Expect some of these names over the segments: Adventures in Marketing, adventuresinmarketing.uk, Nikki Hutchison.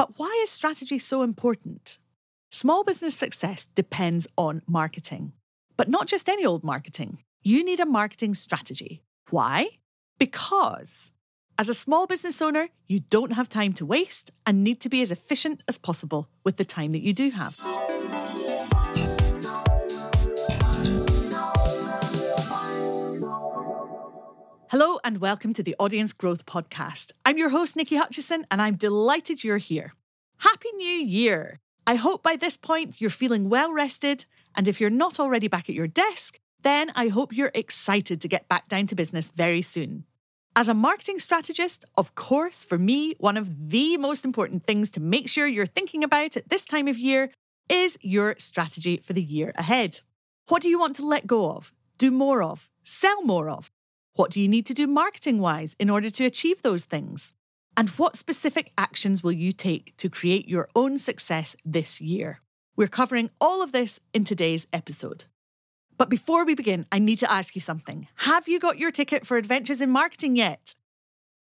But why is strategy so important? Small business success depends on marketing, but not just any old marketing. You need a marketing strategy. Why? Because as a small business owner, you don't have time to waste and need to be as efficient as possible with the time that you do have. Hello and welcome to the Audience Growth Podcast. I'm your host, Nikki Hutchison, and I'm delighted you're here. Happy New Year! I hope by this point you're feeling well rested, and if you're not already back at your desk, then I hope you're excited to get back down to business very soon. As a marketing strategist, of course, for me, one of the most important things to make sure you're thinking about at this time of year is your strategy for the year ahead. What do you want to let go of, do more of, sell more of? What do you need to do marketing-wise in order to achieve those things? And what specific actions will you take to create your own success this year? We're covering all of this in today's episode. But before we begin, I need to ask you something. Have you got your ticket for Adventures in Marketing yet?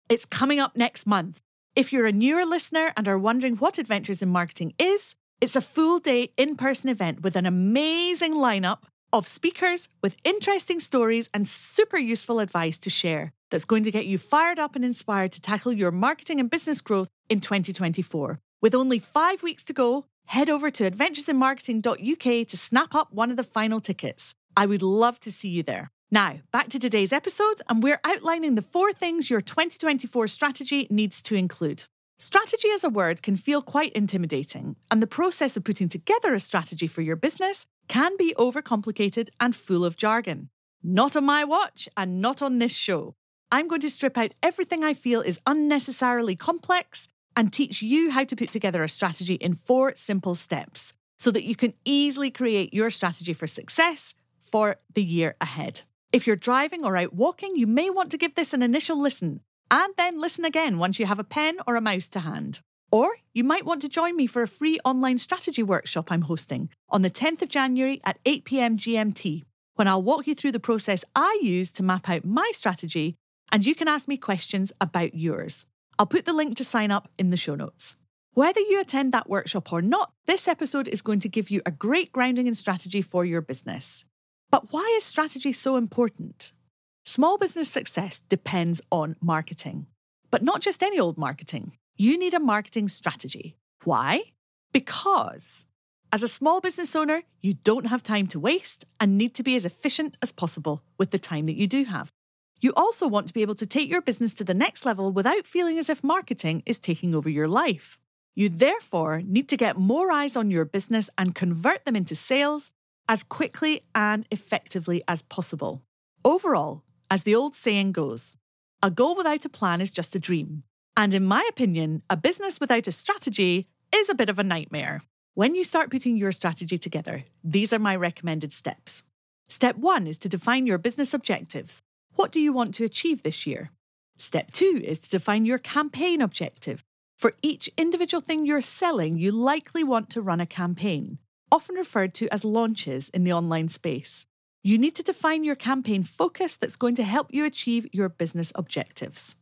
It's coming up next month. If you're a newer listener and are wondering what Adventures in Marketing is, it's a full-day in-person event with an amazing lineup of speakers with interesting stories and super useful advice to share that's going to get you fired up and inspired to tackle your marketing and business growth in 2024. With only 5 weeks to go, head over to adventuresinmarketing.uk to snap up one of the final tickets. I would love to see you there. Now, back to today's episode, and we're outlining the 4 things your 2024 strategy needs to include. Strategy as a word can feel quite intimidating, and the process of putting together a strategy for your business can be overcomplicated and full of jargon. Not on my watch and not on this show. I'm going to strip out everything I feel is unnecessarily complex and teach you how to put together a strategy in 4 simple steps so that you can easily create your strategy for success for the year ahead. If you're driving or out walking, you may want to give this an initial listen and then listen again once you have a pen or a mouse to hand. Or you might want to join me for a free online strategy workshop I'm hosting on the 10th of January at 8 p.m. GMT, when I'll walk you through the process I use to map out my strategy and you can ask me questions about yours. I'll put the link to sign up in the show notes. Whether you attend that workshop or not, this episode is going to give you a great grounding in strategy for your business. But why is strategy so important? Small business success depends on marketing, but not just any old marketing. You need a marketing strategy. Why? Because as a small business owner, you don't have time to waste and need to be as efficient as possible with the time that you do have. You also want to be able to take your business to the next level without feeling as if marketing is taking over your life. You therefore need to get more eyes on your business and convert them into sales as quickly and effectively as possible. Overall, as the old saying goes, a goal without a plan is just a dream. And in my opinion, a business without a strategy is a bit of a nightmare. When you start putting your strategy together, these are my recommended steps. Step 1 is to define your business objectives. What do you want to achieve this year? Step 2 is to define your campaign objective. For each individual thing you're selling, you likely want to run a campaign, often referred to as launches in the online space. You need to define your campaign focus that's going to help you achieve your business objectives.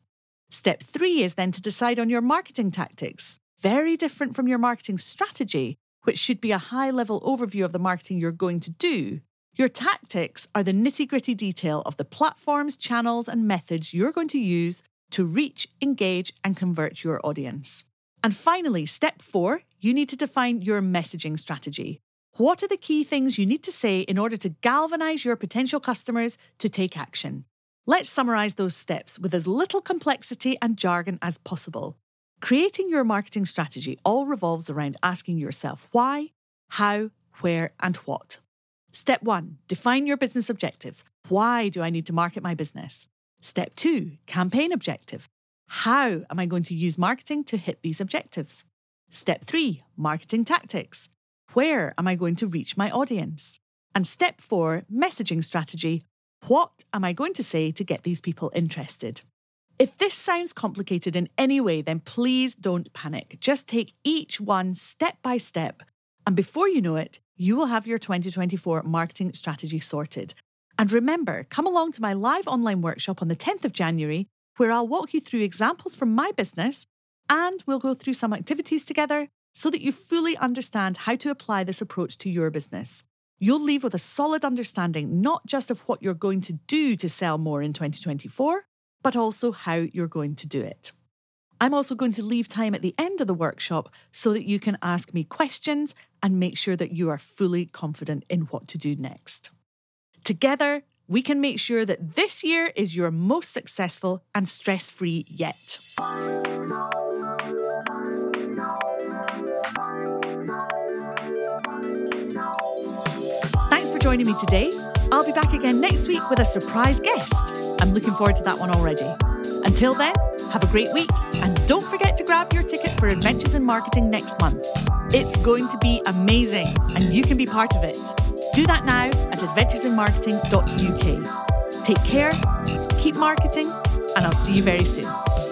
Step 3 is then to decide on your marketing tactics, very different from your marketing strategy, which should be a high-level overview of the marketing you're going to do. Your tactics are the nitty-gritty detail of the platforms, channels, and methods you're going to use to reach, engage, and convert your audience. And finally, step 4, you need to define your messaging strategy. What are the key things you need to say in order to galvanise your potential customers to take action? Let's summarise those steps with as little complexity and jargon as possible. Creating your marketing strategy all revolves around asking yourself why, how, where, and what. Step 1, define your business objectives. Why do I need to market my business? Step 2, campaign objective. How am I going to use marketing to hit these objectives? Step 3, marketing tactics. Where am I going to reach my audience? And step 4, messaging strategy. What am I going to say to get these people interested? If this sounds complicated in any way, then please don't panic. Just take each one step by step. And before you know it, you will have your 2024 marketing strategy sorted. And remember, come along to my live online workshop on the 10th of January, where I'll walk you through examples from my business and we'll go through some activities together so that you fully understand how to apply this approach to your business. You'll leave with a solid understanding not just of what you're going to do to sell more in 2024, but also how you're going to do it. I'm also going to leave time at the end of the workshop so that you can ask me questions and make sure that you are fully confident in what to do next. Together, we can make sure that this year is your most successful and stress-free yet. Thanks for joining me today. I'll be back again next week with a surprise guest. I'm looking forward to that one already. Until then, have a great week and don't forget to grab your ticket for Adventures in Marketing next month. It's going to be amazing and you can be part of it. Do that now at adventuresinmarketing.uk. Take care, keep marketing, and I'll see you very soon.